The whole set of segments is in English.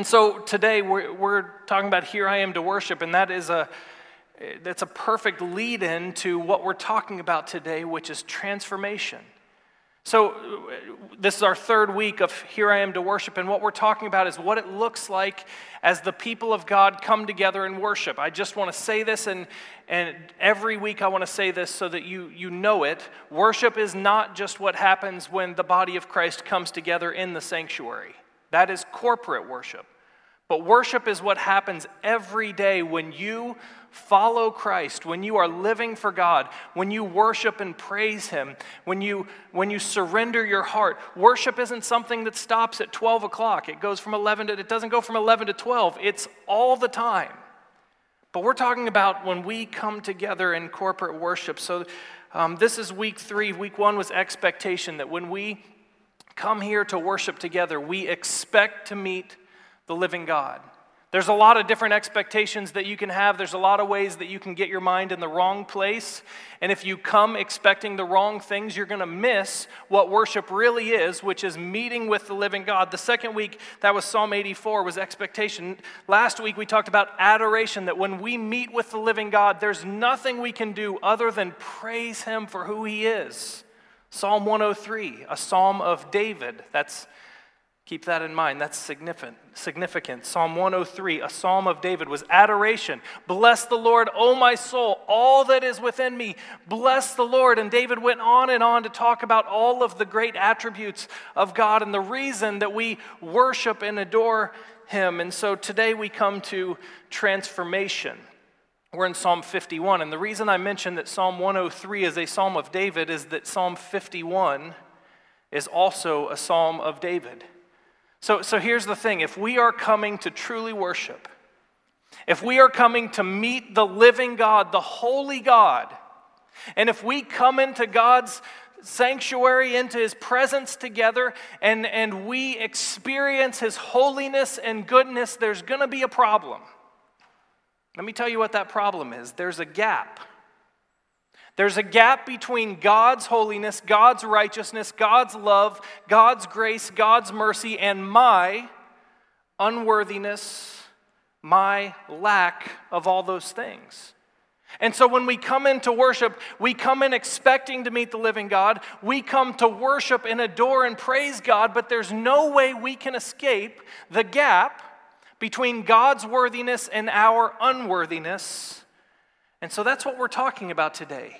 And so today we're talking about Here I Am to Worship, and that's a perfect lead-in to what we're talking about today, which is transformation. So this is our third week of Here I Am to Worship, and what we're talking about is what it looks like as the people of God come together and worship. I just want to say this, and every week I want to say this so that you know it. Worship is not just what happens when the body of Christ comes together in the sanctuary. That is corporate worship. But worship is what happens every day when you follow Christ, when you are living for God, when you worship and praise Him, when you surrender your heart. Worship isn't something that stops at 12 o'clock. It doesn't go from 11 to 12. It's all the time. But we're talking about when we come together in corporate worship. So this is week 3. Week 1 was expectation, that when we come here to worship together, we expect to meet the living God. There's a lot of different expectations that you can have. There's a lot of ways that you can get your mind in the wrong place. And if you come expecting the wrong things, you're going to miss what worship really is, which is meeting with the living God. The second week, that was Psalm 84, was expectation. Last week, we talked about adoration, that when we meet with the living God, there's nothing we can do other than praise Him for who He is. Psalm 103, a psalm of David. Keep that in mind. That's significant. Psalm 103, a psalm of David, was adoration. Bless the Lord, O my soul, all that is within me. Bless the Lord. And David went on and on to talk about all of the great attributes of God and the reason that we worship and adore Him. And so today we come to transformation. We're in Psalm 51. And the reason I mentioned that Psalm 103 is a psalm of David is that Psalm 51 is also a psalm of David. So here's the thing. If we are coming to truly worship, if we are coming to meet the living God, the holy God, and if we come into God's sanctuary, into His presence together, and we experience His holiness and goodness, there's going to be a problem. Let me tell you what that problem is. There's a gap. There's a gap between God's holiness, God's righteousness, God's love, God's grace, God's mercy, and my unworthiness, my lack of all those things. And so when we come into worship, we come in expecting to meet the living God. We come to worship and adore and praise God, but there's no way we can escape the gap between God's worthiness and our unworthiness. And so that's what we're talking about today.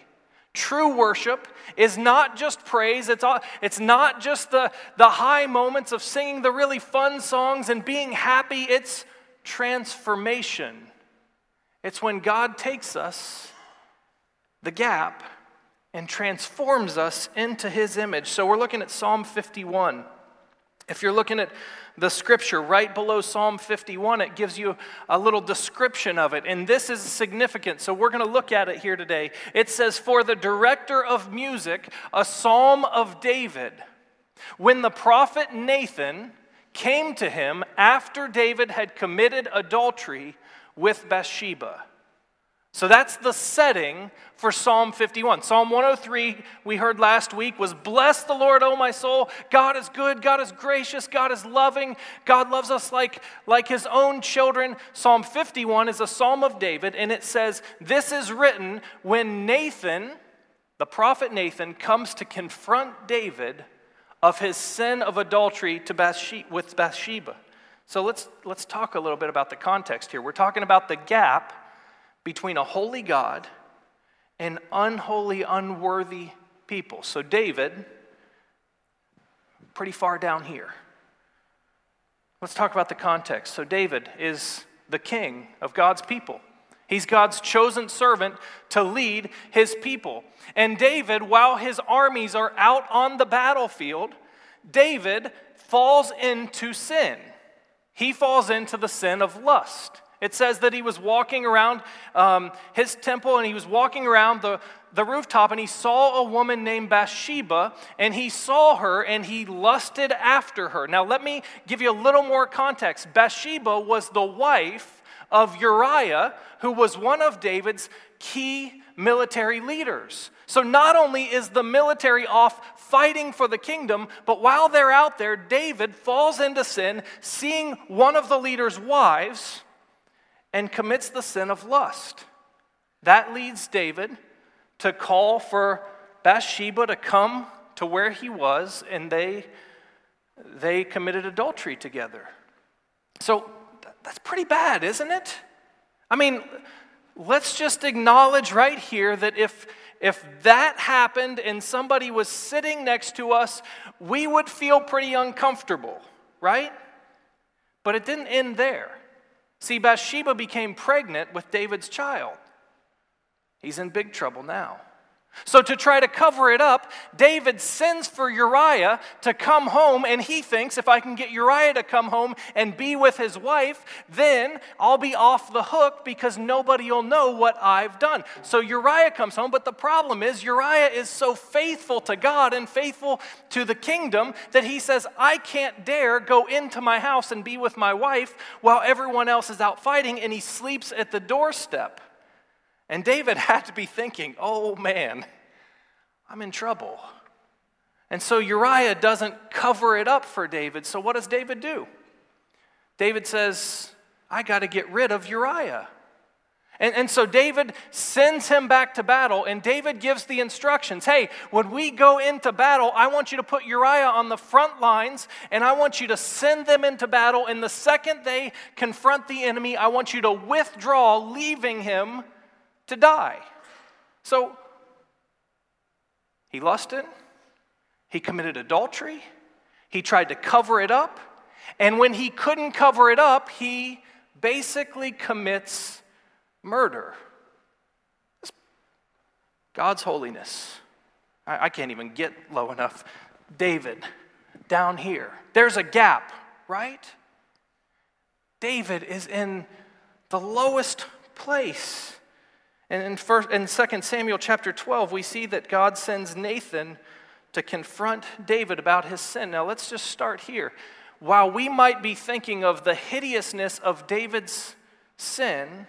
True worship is not just praise. It's not just the high moments of singing the really fun songs and being happy. It's transformation. It's when God takes us, the gap, and transforms us into His image. So we're looking at Psalm 51. If you're looking at the scripture right below Psalm 51, it gives you a little description of it. And this is significant, so we're going to look at it here today. It says, "For the director of music, a psalm of David, when the prophet Nathan came to him after David had committed adultery with Bathsheba." So that's the setting for Psalm 51. Psalm 103, we heard last week, was bless the Lord, O my soul. God is good, God is gracious, God is loving. God loves us like His own children. Psalm 51 is a psalm of David, and it says, this is written when Nathan, the prophet Nathan, comes to confront David of his sin of adultery with Bathsheba. So let's talk a little bit about the context here. We're talking about the gap between a holy God and unholy, unworthy people. So David, pretty far down here. Let's talk about the context. So David is the king of God's people. He's God's chosen servant to lead His people. And David, while his armies are out on the battlefield, David falls into sin. He falls into the sin of lust. It says that he was walking around his temple, and he was walking around the rooftop, and he saw a woman named Bathsheba, and he saw her, and he lusted after her. Now, let me give you a little more context. Bathsheba was the wife of Uriah, who was one of David's key military leaders. So not only is the military off fighting for the kingdom, but while they're out there, David falls into sin, seeing one of the leader's wives, and commits the sin of lust. That leads David to call for Bathsheba to come to where he was, and they committed adultery together. So that's pretty bad, isn't it? I mean, let's just acknowledge right here that if that happened and somebody was sitting next to us, we would feel pretty uncomfortable, right? But it didn't end there. See, Bathsheba became pregnant with David's child. He's in big trouble now. So to try to cover it up, David sends for Uriah to come home, and he thinks, if I can get Uriah to come home and be with his wife, then I'll be off the hook because nobody will know what I've done. So Uriah comes home, but the problem is Uriah is so faithful to God and faithful to the kingdom that he says, I can't dare go into my house and be with my wife while everyone else is out fighting, and he sleeps at the doorstep. And David had to be thinking, oh man, I'm in trouble. And so Uriah doesn't cover it up for David. So what does David do? David says, I got to get rid of Uriah. And so David sends him back to battle, and David gives the instructions. Hey, when we go into battle, I want you to put Uriah on the front lines, and I want you to send them into battle. And the second they confront the enemy, I want you to withdraw, leaving him to die. So he lusted, he committed adultery, he tried to cover it up, and when he couldn't cover it up, he basically commits murder. God's holiness. I can't even get low enough. David, down here. There's a gap, right? David is in the lowest place. And in 2 Samuel chapter 12, we see that God sends Nathan to confront David about his sin. Now, let's just start here. While we might be thinking of the hideousness of David's sin,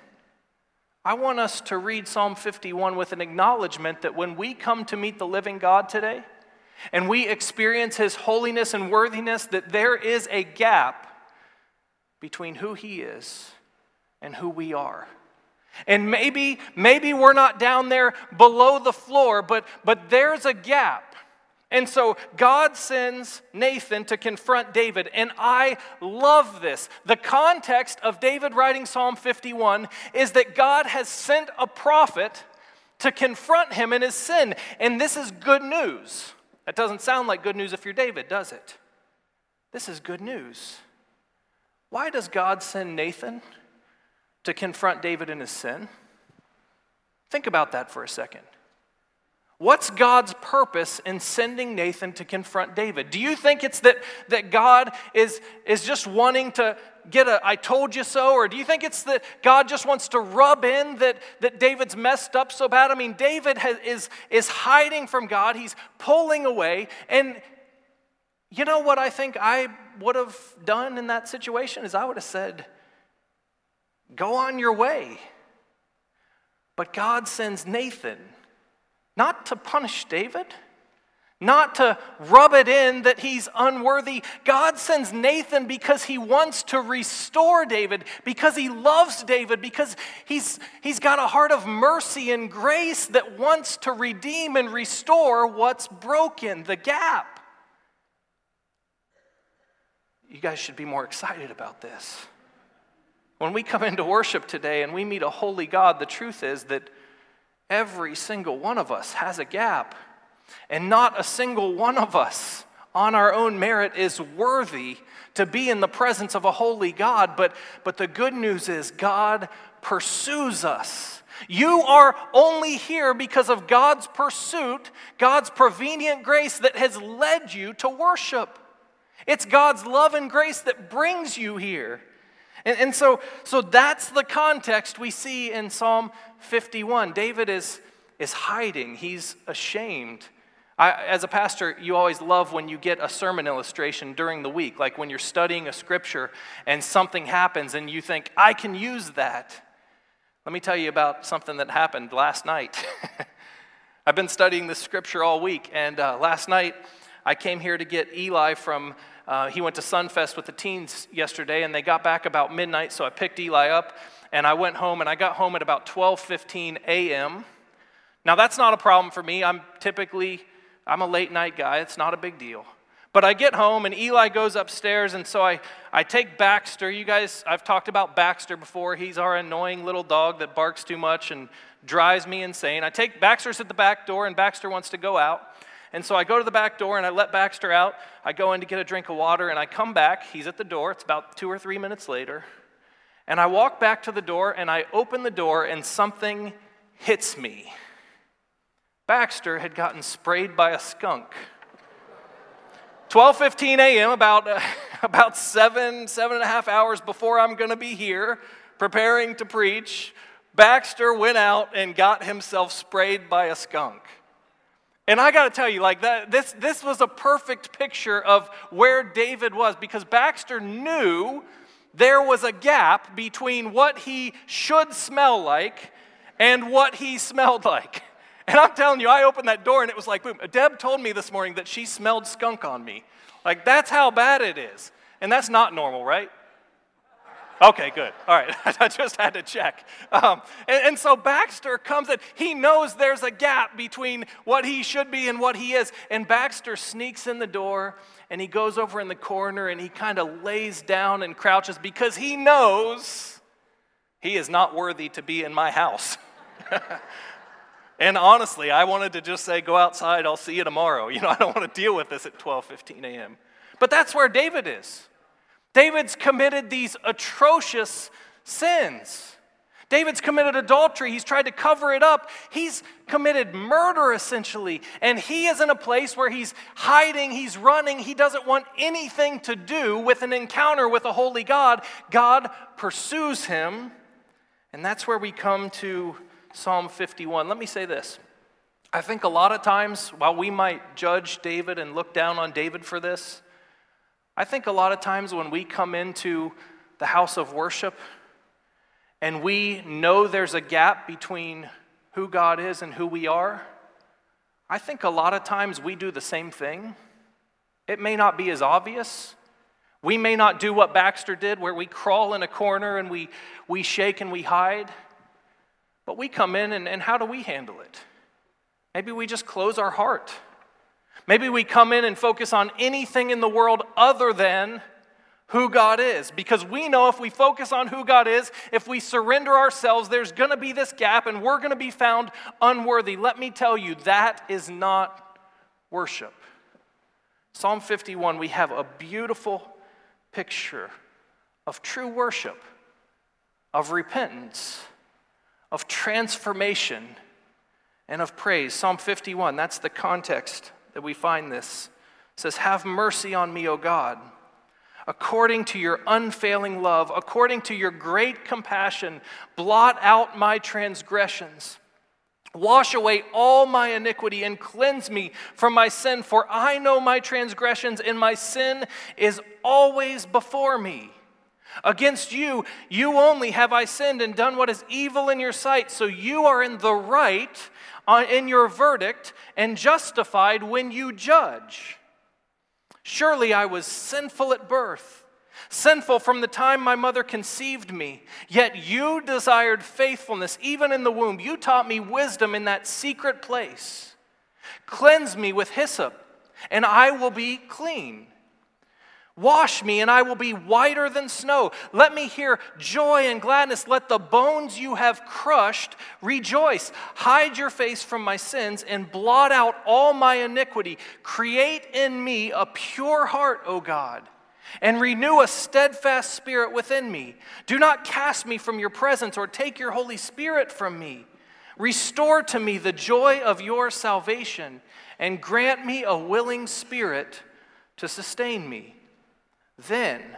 I want us to read Psalm 51 with an acknowledgement that when we come to meet the living God today, and we experience his holiness and worthiness, that there is a gap between who he is and who we are. And maybe we're not down there below the floor, but there's a gap. And so God sends Nathan to confront David. And I love this. The context of David writing Psalm 51 is that God has sent a prophet to confront him in his sin. And this is good news. That doesn't sound like good news if you're David, does it? This is good news. Why does God send Nathan to confront David in his sin? Think about that for a second. What's God's purpose in sending Nathan to confront David? Do you think it's that God is just wanting to get a I told you so? Or do you think it's that God just wants to rub in that David's messed up so bad? I mean, David is hiding from God. He's pulling away. And you know what I think I would have done in that situation is I would have said, go on your way. But God sends Nathan not to punish David, not to rub it in that he's unworthy. God sends Nathan because he wants to restore David, because he loves David, because he's got a heart of mercy and grace that wants to redeem and restore what's broken, the gap. You guys should be more excited about this. When we come into worship today and we meet a holy God, the truth is that every single one of us has a gap, and not a single one of us on our own merit is worthy to be in the presence of a holy God, but the good news is God pursues us. You are only here because of God's pursuit, God's prevenient grace that has led you to worship. It's God's love and grace that brings you here. And so that's the context we see in Psalm 51. David is hiding. He's ashamed. As a pastor, you always love when you get a sermon illustration during the week, like when you're studying a scripture and something happens and you think, I can use that. Let me tell you about something that happened last night. I've been studying this scripture all week, and last night I came here to get Eli from, he went to Sunfest with the teens yesterday, and they got back about midnight, so I picked Eli up, and I went home, and I got home at about 12:15 a.m. Now, that's not a problem for me. I'm a late night guy. It's not a big deal. But I get home, and Eli goes upstairs, and so I take Baxter. You guys, I've talked about Baxter before. He's our annoying little dog that barks too much and drives me insane. Baxter's at the back door, and Baxter wants to go out. And so I go to the back door, and I let Baxter out. I go in to get a drink of water, and I come back. He's at the door. It's about 2 or 3 minutes later. And I walk back to the door, and I open the door, and something hits me. Baxter had gotten sprayed by a skunk. 12:15 a.m., about 7.5 hours before I'm going to be here preparing to preach, Baxter went out and got himself sprayed by a skunk. And I got to tell you, this was a perfect picture of where David was, because Baxter knew there was a gap between what he should smell like and what he smelled like. And I'm telling you, I opened that door and it was like, boom. Deb told me this morning that she smelled skunk on me. Like, that's how bad it is. And that's not normal, right? Okay, good. All right, I just had to check. And so Baxter comes in. He knows there's a gap between what he should be and what he is. And Baxter sneaks in the door, and he goes over in the corner, and he kind of lays down and crouches because he knows he is not worthy to be in my house. And honestly, I wanted to just say, go outside, I'll see you tomorrow. You know, I don't want to deal with this at 12:15 a.m. But that's where David is. David's committed these atrocious sins. David's committed adultery. He's tried to cover it up. He's committed murder, essentially. And he is in a place where he's hiding, he's running. He doesn't want anything to do with an encounter with a holy God. God pursues him. And that's where we come to Psalm 51. Let me say this. I think a lot of times, while we might judge David and look down on David for this, I think a lot of times when we come into the house of worship and we know there's a gap between who God is and who we are, I think a lot of times we do the same thing. It may not be as obvious. We may not do what Baxter did, where we crawl in a corner and we shake and we hide. But we come in, and how do we handle it? Maybe we just close our heart. Maybe we come in and focus on anything in the world other than who God is. Because we know if we focus on who God is, if we surrender ourselves, there's going to be this gap, and we're going to be found unworthy. Let me tell you, that is not worship. Psalm 51, we have a beautiful picture of true worship, of repentance, of transformation, and of praise. Psalm 51, that's the context that we find this. It says, "Have mercy on me, O God, according to your unfailing love, according to your great compassion, blot out my transgressions. Wash away all my iniquity and cleanse me from my sin, for I know my transgressions, and my sin is always before me. Against you, you only have I sinned and done what is evil in your sight, so you are in the right in your verdict and justified when you judge. Surely I was sinful at birth, sinful from the time my mother conceived me. Yet you desired faithfulness even in the womb. You taught me wisdom in that secret place. Cleanse me with hyssop, and I will be clean. Wash me, and I will be whiter than snow. Let me hear joy and gladness. Let the bones you have crushed rejoice. Hide your face from my sins and blot out all my iniquity. Create in me a pure heart, O God, and renew a steadfast spirit within me. Do not cast me from your presence or take your Holy Spirit from me. Restore to me the joy of your salvation and grant me a willing spirit to sustain me. Then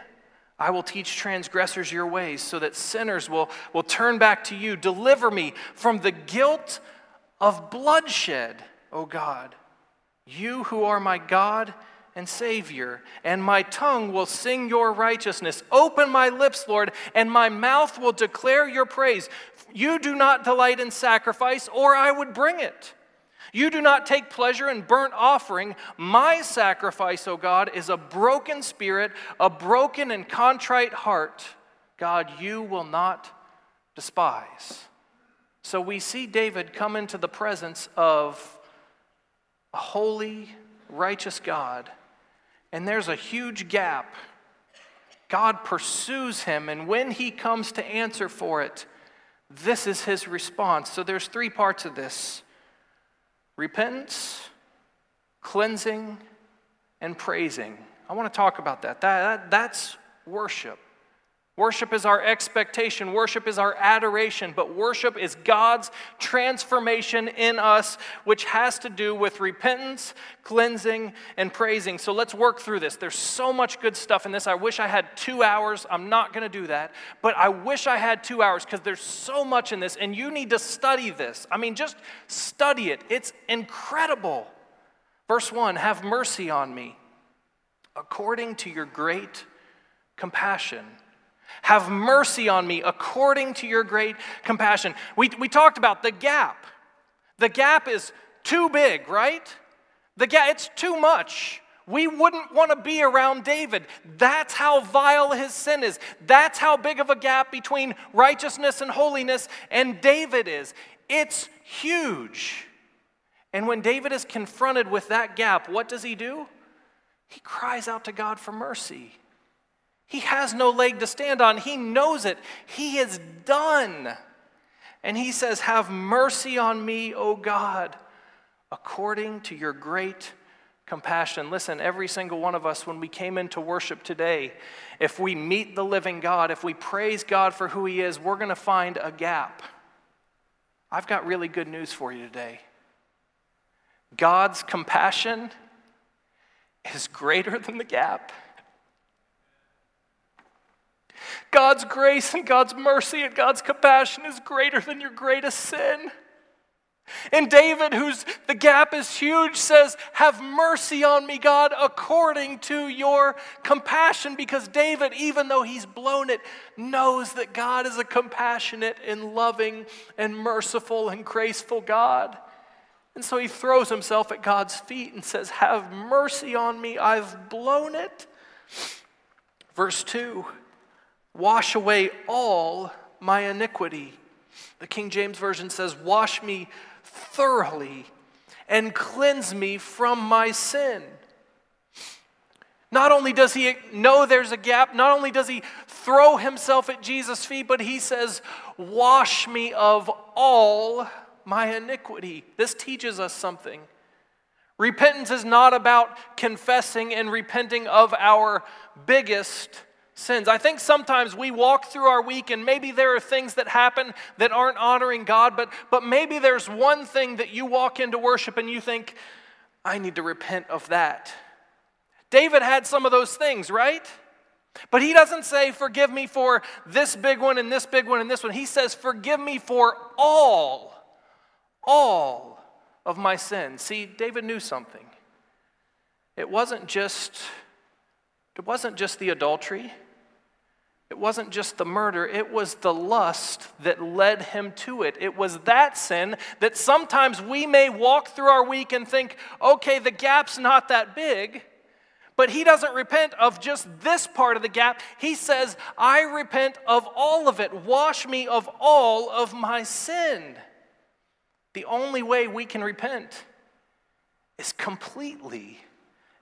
I will teach transgressors your ways so that sinners will turn back to you. Deliver me from the guilt of bloodshed, O God. You who are my God and Savior, and my tongue will sing your righteousness. Open my lips, Lord, and my mouth will declare your praise. You do not delight in sacrifice, or I would bring it. You do not take pleasure in burnt offering. My sacrifice, O God, is a broken spirit, a broken and contrite heart. God, you will not despise. So we see David come into the presence of a holy, righteous God, and there's a huge gap. God pursues him, and when he comes to answer for it, this is his response. So there's three parts of this: repentance, cleansing, and praising. I want to talk about that. That's worship. Worship is our expectation. Worship is our adoration. But worship is God's transformation in us, which has to do with repentance, cleansing, and praising. So let's work through this. There's so much good stuff in this. I wish I had 2 hours. I'm not going to do that. But I wish I had 2 hours because there's so much in this. And you need to study this. I mean, just study it. It's incredible. Verse 1, have mercy on me according to your great compassion. Have mercy on me according to your great compassion. We talked about the gap. The gap is too big, right? The gap, it's too much. We wouldn't want to be around David. That's how vile his sin is. That's how big of a gap between righteousness and holiness and David is. It's huge. And when David is confronted with that gap, what does he do? He cries out to God for mercy. He has no leg to stand on. He knows it. He is done. And he says, have mercy on me, O God, according to your great compassion. Listen, every single one of us, when we came into worship today, if we meet the living God, if we praise God for who he is, we're going to find a gap. I've got really good news for you today. God's compassion is greater than the gap. God's grace and God's mercy and God's compassion is greater than your greatest sin. And David, whose the gap is huge, says, have mercy on me, God, according to your compassion. Because David, even though he's blown it, knows that God is a compassionate and loving and merciful and graceful God. And so he throws himself at God's feet and says, have mercy on me, I've blown it. Verse 2. Wash away all my iniquity. The King James Version says, wash me thoroughly and cleanse me from my sin. Not only does he know there's a gap, not only does he throw himself at Jesus' feet, but he says, wash me of all my iniquity. This teaches us something. Repentance is not about confessing and repenting of our biggest sins. I think sometimes we walk through our week and maybe there are things that happen that aren't honoring God, but maybe there's one thing that you walk into worship and you think, I need to repent of that. David had some of those things, right? But he doesn't say, forgive me for this big one and this big one and this one. He says, forgive me for all of my sins. See, David knew something. It wasn't just the adultery. It wasn't just the murder, it was the lust that led him to it. It was that sin that sometimes we may walk through our week and think, okay, the gap's not that big, but he doesn't repent of just this part of the gap. He says, I repent of all of it. Wash me of all of my sin. The only way we can repent is completely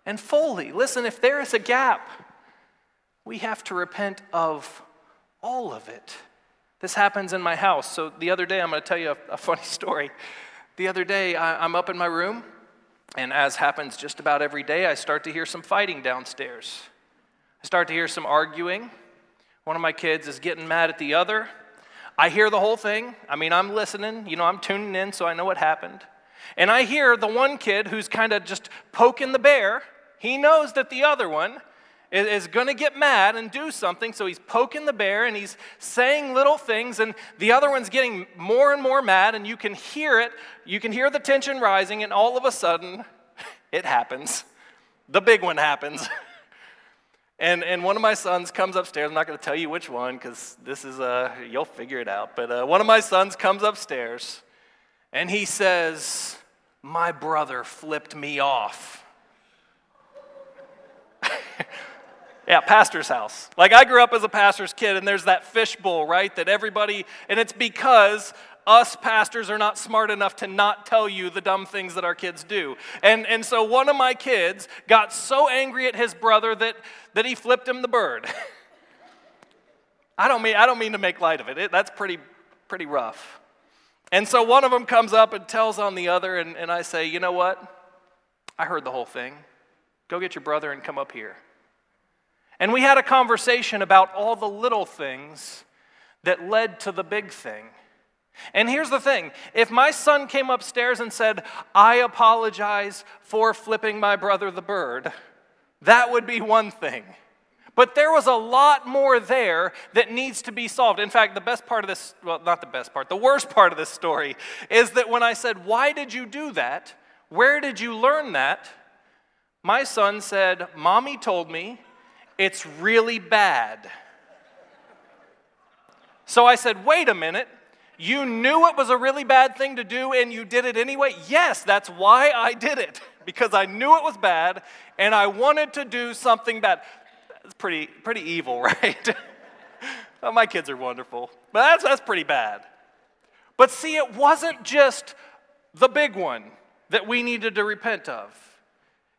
and fully. Listen, if there is a gap, we have to repent of all of it. This happens in my house. So the other day, I'm going to tell you a funny story. The other day, I'm up in my room, and as happens just about every day, I start to hear some fighting downstairs. I start to hear some arguing. One of my kids is getting mad at the other. I hear the whole thing. I mean, I'm listening. You know, I'm tuning in, so I know what happened. And I hear the one kid who's kind of just poking the bear. He knows that the other one is going to get mad and do something, so he's poking the bear and he's saying little things, and the other one's getting more and more mad, and you can hear it. You can hear the tension rising, and all of a sudden, it happens. the big one happens. And one of my sons comes upstairs. I'm not going to tell you which one because this is, you'll figure it out. But one of my sons comes upstairs and he says, my brother flipped me off. Yeah, pastor's house. Like, I grew up as a pastor's kid, and there's that fishbowl, right, that everybody, and it's because us pastors are not smart enough to not tell you the dumb things that our kids do. And so one of my kids got so angry at his brother that he flipped him the bird. I don't mean to make light of it. That's pretty rough. And so one of them comes up and tells on the other, and I say, you know what? I heard the whole thing. Go get your brother and come up here. And we had a conversation about all the little things that led to the big thing. And here's the thing. If my son came upstairs and said, I apologize for flipping my brother the bird, that would be one thing. But there was a lot more there that needs to be solved. In fact, the best part of this, well, not the best part, the worst part of this story is that when I said, why did you do that? Where did you learn that? My son said, Mommy told me. It's really bad. So I said, wait a minute. You knew it was a really bad thing to do and you did it anyway? Yes, that's why I did it. Because I knew it was bad and I wanted to do something bad. That's pretty evil, right? Well, my kids are wonderful. But that's pretty bad. But see, it wasn't just the big one that we needed to repent of.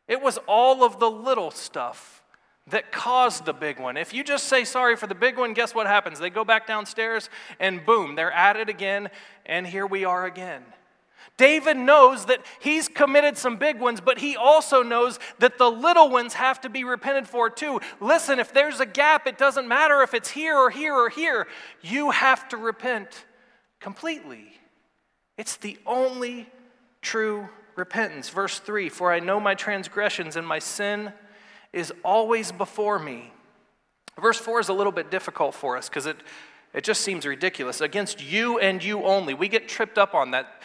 It was all of the little stuff that caused the big one. If you just say sorry for the big one, guess what happens? They go back downstairs and boom, they're at it again, and here we are again. David knows that he's committed some big ones, but he also knows that the little ones have to be repented for too. Listen, if there's a gap, it doesn't matter if it's here or here or here. You have to repent completely. It's the only true repentance. Verse 3, for I know my transgressions and my sin is always before me. Verse 4 is a little bit difficult for us because it just seems ridiculous. Against you and you only. We get tripped up on that.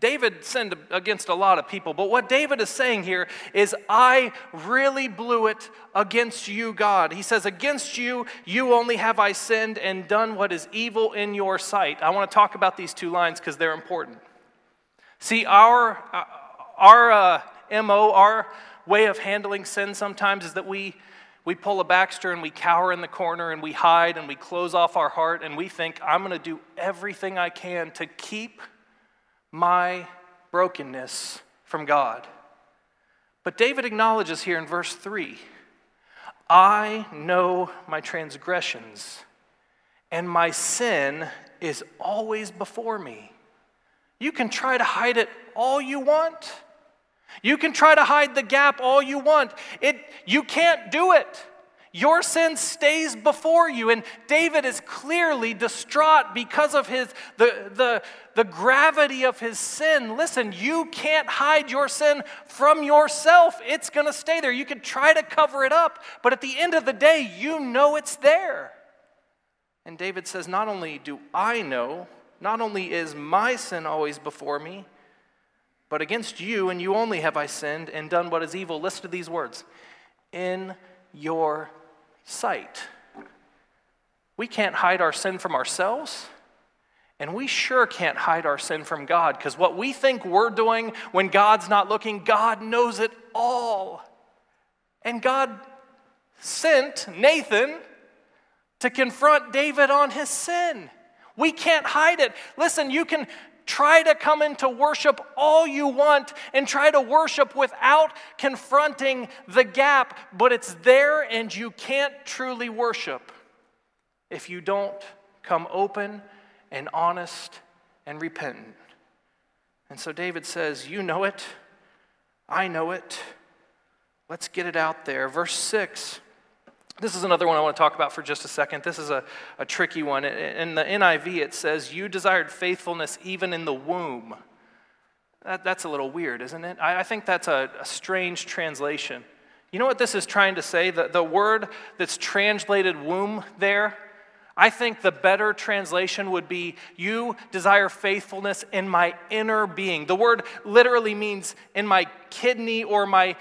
David sinned against a lot of people, but what David is saying here is, I really blew it against you, God. He says, against you, you only have I sinned and done what is evil in your sight. I want to talk about these two lines because they're important. See, our MO, our way of handling sin sometimes is that we pull a Baxter and we cower in the corner and we hide and we close off our heart and we think, I'm going to do everything I can to keep my brokenness from God. But David acknowledges here in verse 3, I know my transgressions and my sin is always before me. You can try to hide it all you want. You can try to hide the gap all you want. You can't do it. Your sin stays before you. And David is clearly distraught because of the gravity of his sin. Listen, you can't hide your sin from yourself. It's going to stay there. You can try to cover it up, but at the end of the day, you know it's there. And David says, not only do I know, not only is my sin always before me, but against you and you only have I sinned and done what is evil. Listen to these words. In your sight. We can't hide our sin from ourselves. And we sure can't hide our sin from God. Because what we think we're doing when God's not looking, God knows it all. And God sent Nathan to confront David on his sin. We can't hide it. Listen, you can try to come into worship all you want and try to worship without confronting the gap, but it's there and you can't truly worship if you don't come open and honest and repentant. And so David says, you know it, I know it, let's get it out there. Verse 6, this is another one I want to talk about for just a second. This is a tricky one. In the NIV, it says, you desired faithfulness even in the womb. That's a little weird, isn't it? I think that's a strange translation. You know what this is trying to say? The word that's translated womb there I think the better translation would be, you desire faithfulness in my inner being. The word literally means in my kidney or my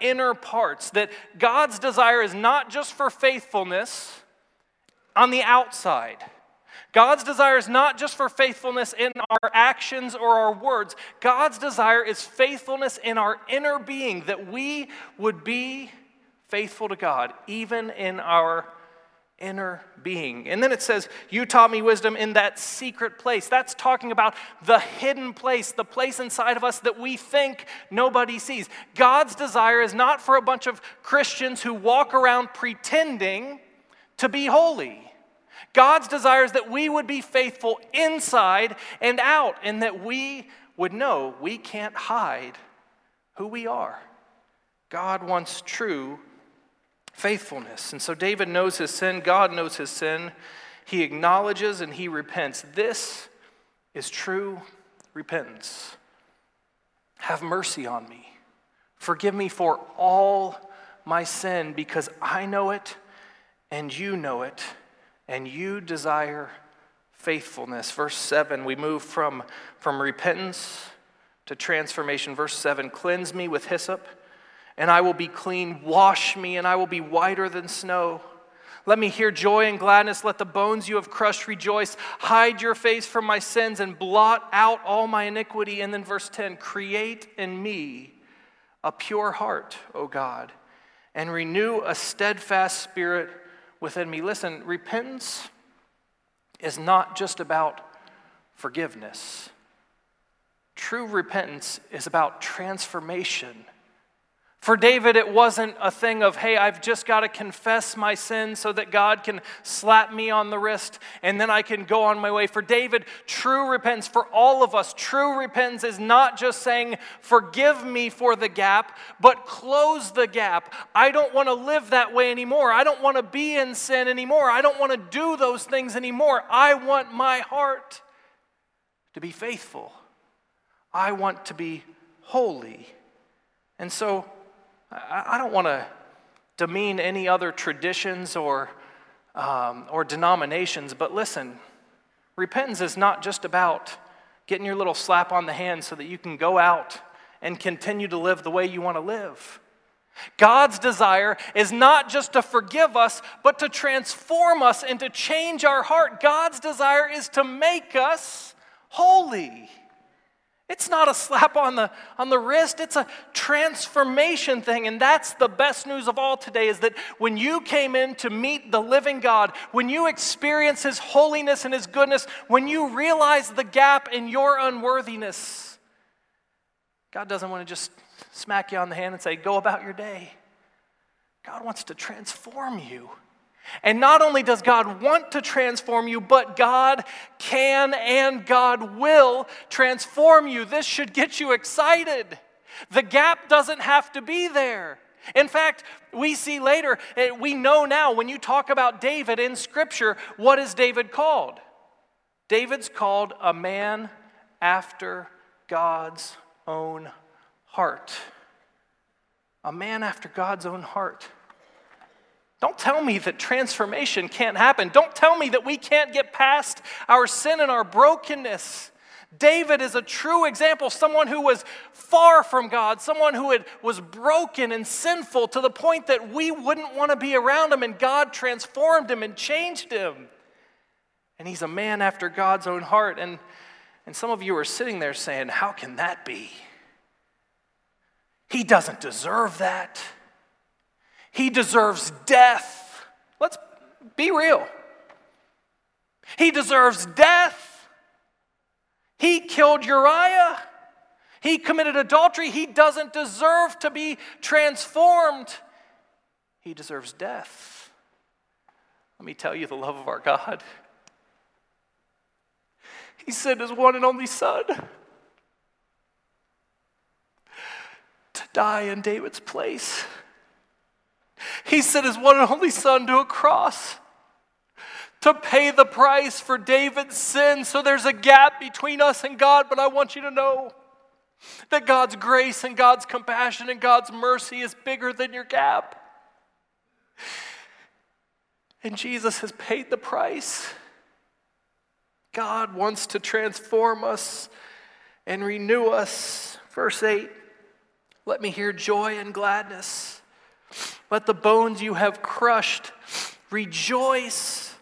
inner parts. That God's desire is not just for faithfulness on the outside. God's desire is not just for faithfulness in our actions or our words. God's desire is faithfulness in our inner being, that we would be faithful to God, even in our inner being. And then it says, you taught me wisdom in that secret place. That's talking about the hidden place, the place inside of us that we think nobody sees. God's desire is not for a bunch of Christians who walk around pretending to be holy. God's desire is that we would be faithful inside and out, and that we would know we can't hide who we are. God wants true faithfulness. And so David knows his sin. God knows his sin. He acknowledges and he repents. This is true repentance. Have mercy on me. Forgive me for all my sin, because I know it and you know it, and you desire faithfulness. Verse 7, we move from repentance to transformation. Verse 7, cleanse me with hyssop, and I will be clean. Wash me, and I will be whiter than snow. Let me hear joy and gladness. Let the bones you have crushed rejoice. Hide your face from my sins and blot out all my iniquity. And then verse 10, create in me a pure heart, O God, and renew a steadfast spirit within me. Listen, repentance is not just about forgiveness. True repentance is about transformation. For David, it wasn't a thing of, hey, I've just got to confess my sin so that God can slap me on the wrist and then I can go on my way. For David, true repentance, for all of us, true repentance is not just saying, forgive me for the gap, but close the gap. I don't want to live that way anymore. I don't want to be in sin anymore. I don't want to do those things anymore. I want my heart to be faithful. I want to be holy. And so, I don't want to demean any other traditions or denominations, but listen, repentance is not just about getting your little slap on the hand so that you can go out and continue to live the way you want to live. God's desire is not just to forgive us, but to transform us and to change our heart. God's desire is to make us holy. It's not a slap on the wrist, it's a transformation thing. And that's the best news of all today, is that when you came in to meet the living God, when you experience His holiness and His goodness, when you realize the gap in your unworthiness, God doesn't want to just smack you on the hand and say, go about your day. God wants to transform you. And not only does God want to transform you, but God can and God will transform you. This should get you excited. The gap doesn't have to be there. In fact, we see later, we know now, when you talk about David in Scripture, what is David called? David's called a man after God's own heart. A man after God's own heart. Don't tell me that transformation can't happen. Don't tell me that we can't get past our sin and our brokenness. David is a true example, someone who was far from God, someone who was broken and sinful to the point that we wouldn't want to be around him, and God transformed him and changed him. And he's a man after God's own heart. And some of you are sitting there saying, how can that be? He doesn't deserve that. He deserves death. Let's be real. He deserves death. He killed Uriah. He committed adultery. He doesn't deserve to be transformed. He deserves death. Let me tell you the love of our God. He sent His one and only Son to die in David's place. He sent His one and only Son to a cross to pay the price for David's sin. So there's a gap between us and God, but I want you to know that God's grace and God's compassion and God's mercy is bigger than your gap. And Jesus has paid the price. God wants to transform us and renew us. Verse 8, let me hear joy and gladness. Let the bones you have crushed rejoice.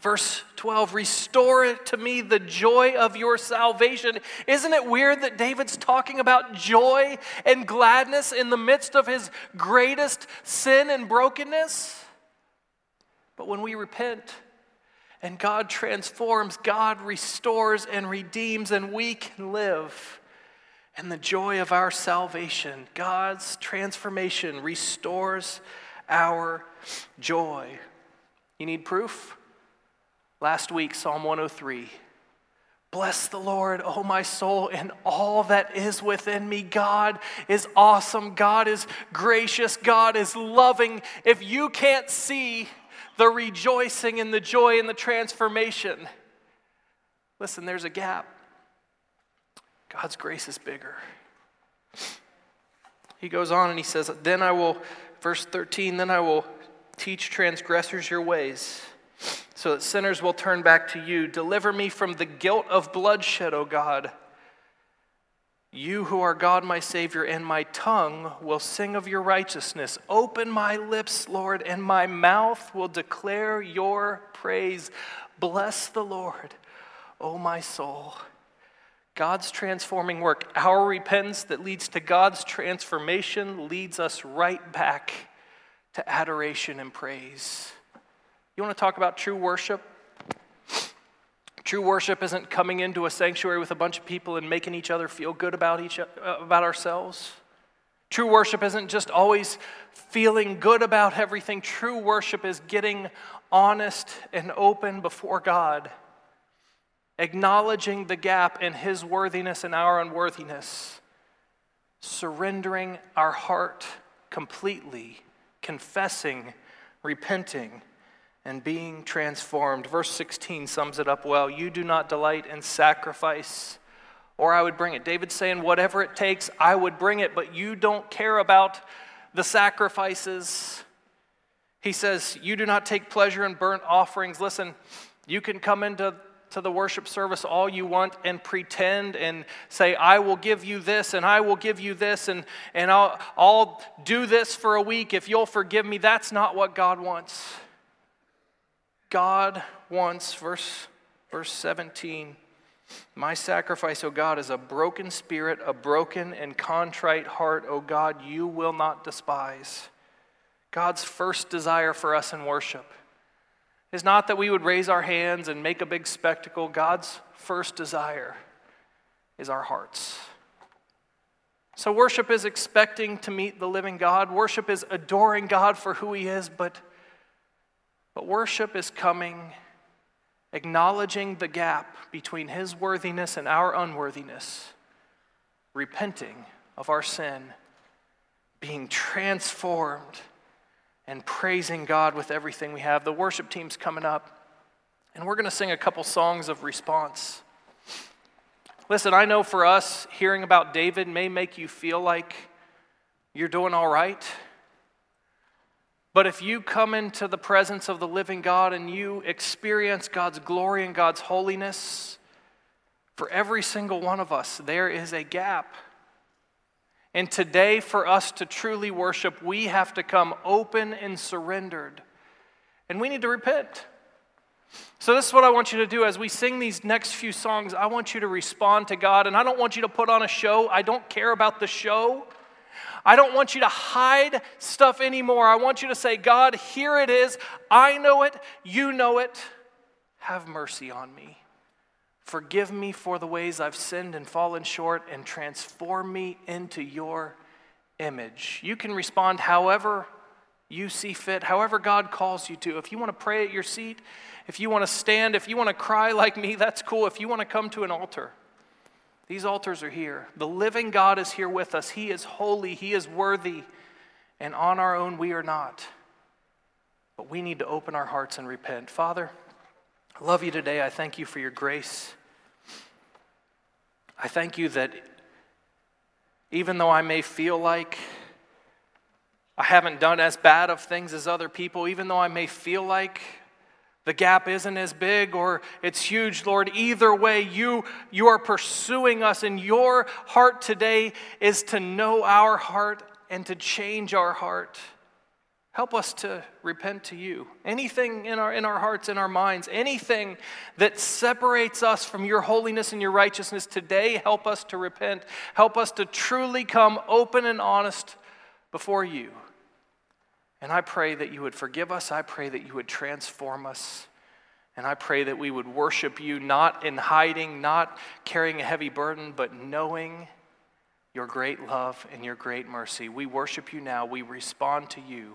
Verse 12, restore to me the joy of your salvation. Isn't it weird that David's talking about joy and gladness in the midst of his greatest sin and brokenness? But when we repent and God transforms, God restores and redeems, and we can live in the joy of our salvation. God's transformation restores our joy. You need proof? Last week, Psalm 103, bless the Lord, O my soul, and all that is within me. God is awesome. God is gracious. God is loving. If you can't see the rejoicing and the joy and the transformation, listen, there's a gap. God's grace is bigger. He goes on and he says, verse 13, then I will teach transgressors your ways, so that sinners will turn back to you. Deliver me from the guilt of bloodshed, O God. You who are God, my Savior, and my tongue will sing of your righteousness. Open my lips, Lord, and my mouth will declare your praise. Bless the Lord, O my soul. God's transforming work, our repentance that leads to God's transformation, leads us right back to adoration and praise. You want to talk about true worship? True worship isn't coming into a sanctuary with a bunch of people and making each other feel good about ourselves. True worship isn't just always feeling good about everything. True worship is getting honest and open before God, acknowledging the gap in His worthiness and our unworthiness, surrendering our heart completely, confessing, repenting, and being transformed. Verse 16 sums it up well. You do not delight in sacrifice, or I would bring it. David's saying, whatever it takes, I would bring it, but you don't care about the sacrifices. He says, you do not take pleasure in burnt offerings. Listen, you can come into the worship service all you want and pretend and say, I will give you this and I will give you this and I'll do this for a week if you'll forgive me. That's not what God wants. God wants, verse 17, my sacrifice, O God, is a broken spirit, a broken and contrite heart, O God, you will not despise. God's first desire for us in worship is not that we would raise our hands and make a big spectacle. God's first desire is our hearts. So worship is expecting to meet the living God. Worship is adoring God for who He is, But worship is coming, acknowledging the gap between His worthiness and our unworthiness, repenting of our sin, being transformed, and praising God with everything we have. The worship team's coming up, and we're going to sing a couple songs of response. Listen, I know for us, hearing about David may make you feel like you're doing all right. But if you come into the presence of the living God and you experience God's glory and God's holiness, for every single one of us, there is a gap. And today, for us to truly worship, we have to come open and surrendered. And we need to repent. So this is what I want you to do. As we sing these next few songs, I want you to respond to God. And I don't want you to put on a show. I don't care about the show. I don't want you to hide stuff anymore. I want you to say, God, here it is. I know it. You know it. Have mercy on me. Forgive me for the ways I've sinned and fallen short, and transform me into your image. You can respond however you see fit, however God calls you to. If you want to pray at your seat, if you want to stand, if you want to cry like me, that's cool. If you want to come to an altar, these altars are here. The living God is here with us. He is holy. He is worthy. And on our own, we are not. But we need to open our hearts and repent. Father, I love you today. I thank you for your grace. I thank you that even though I may feel like I haven't done as bad of things as other people, even though I may feel like the gap isn't as big or it's huge, Lord. Either way, you are pursuing us, and your heart today is to know our heart and to change our heart. Help us to repent to you. Anything in our hearts, in our minds, anything that separates us from your holiness and your righteousness today, help us to repent. Help us to truly come open and honest before you. And I pray that you would forgive us. I pray that you would transform us. And I pray that we would worship you, not in hiding, not carrying a heavy burden, but knowing your great love and your great mercy. We worship you now. We respond to you.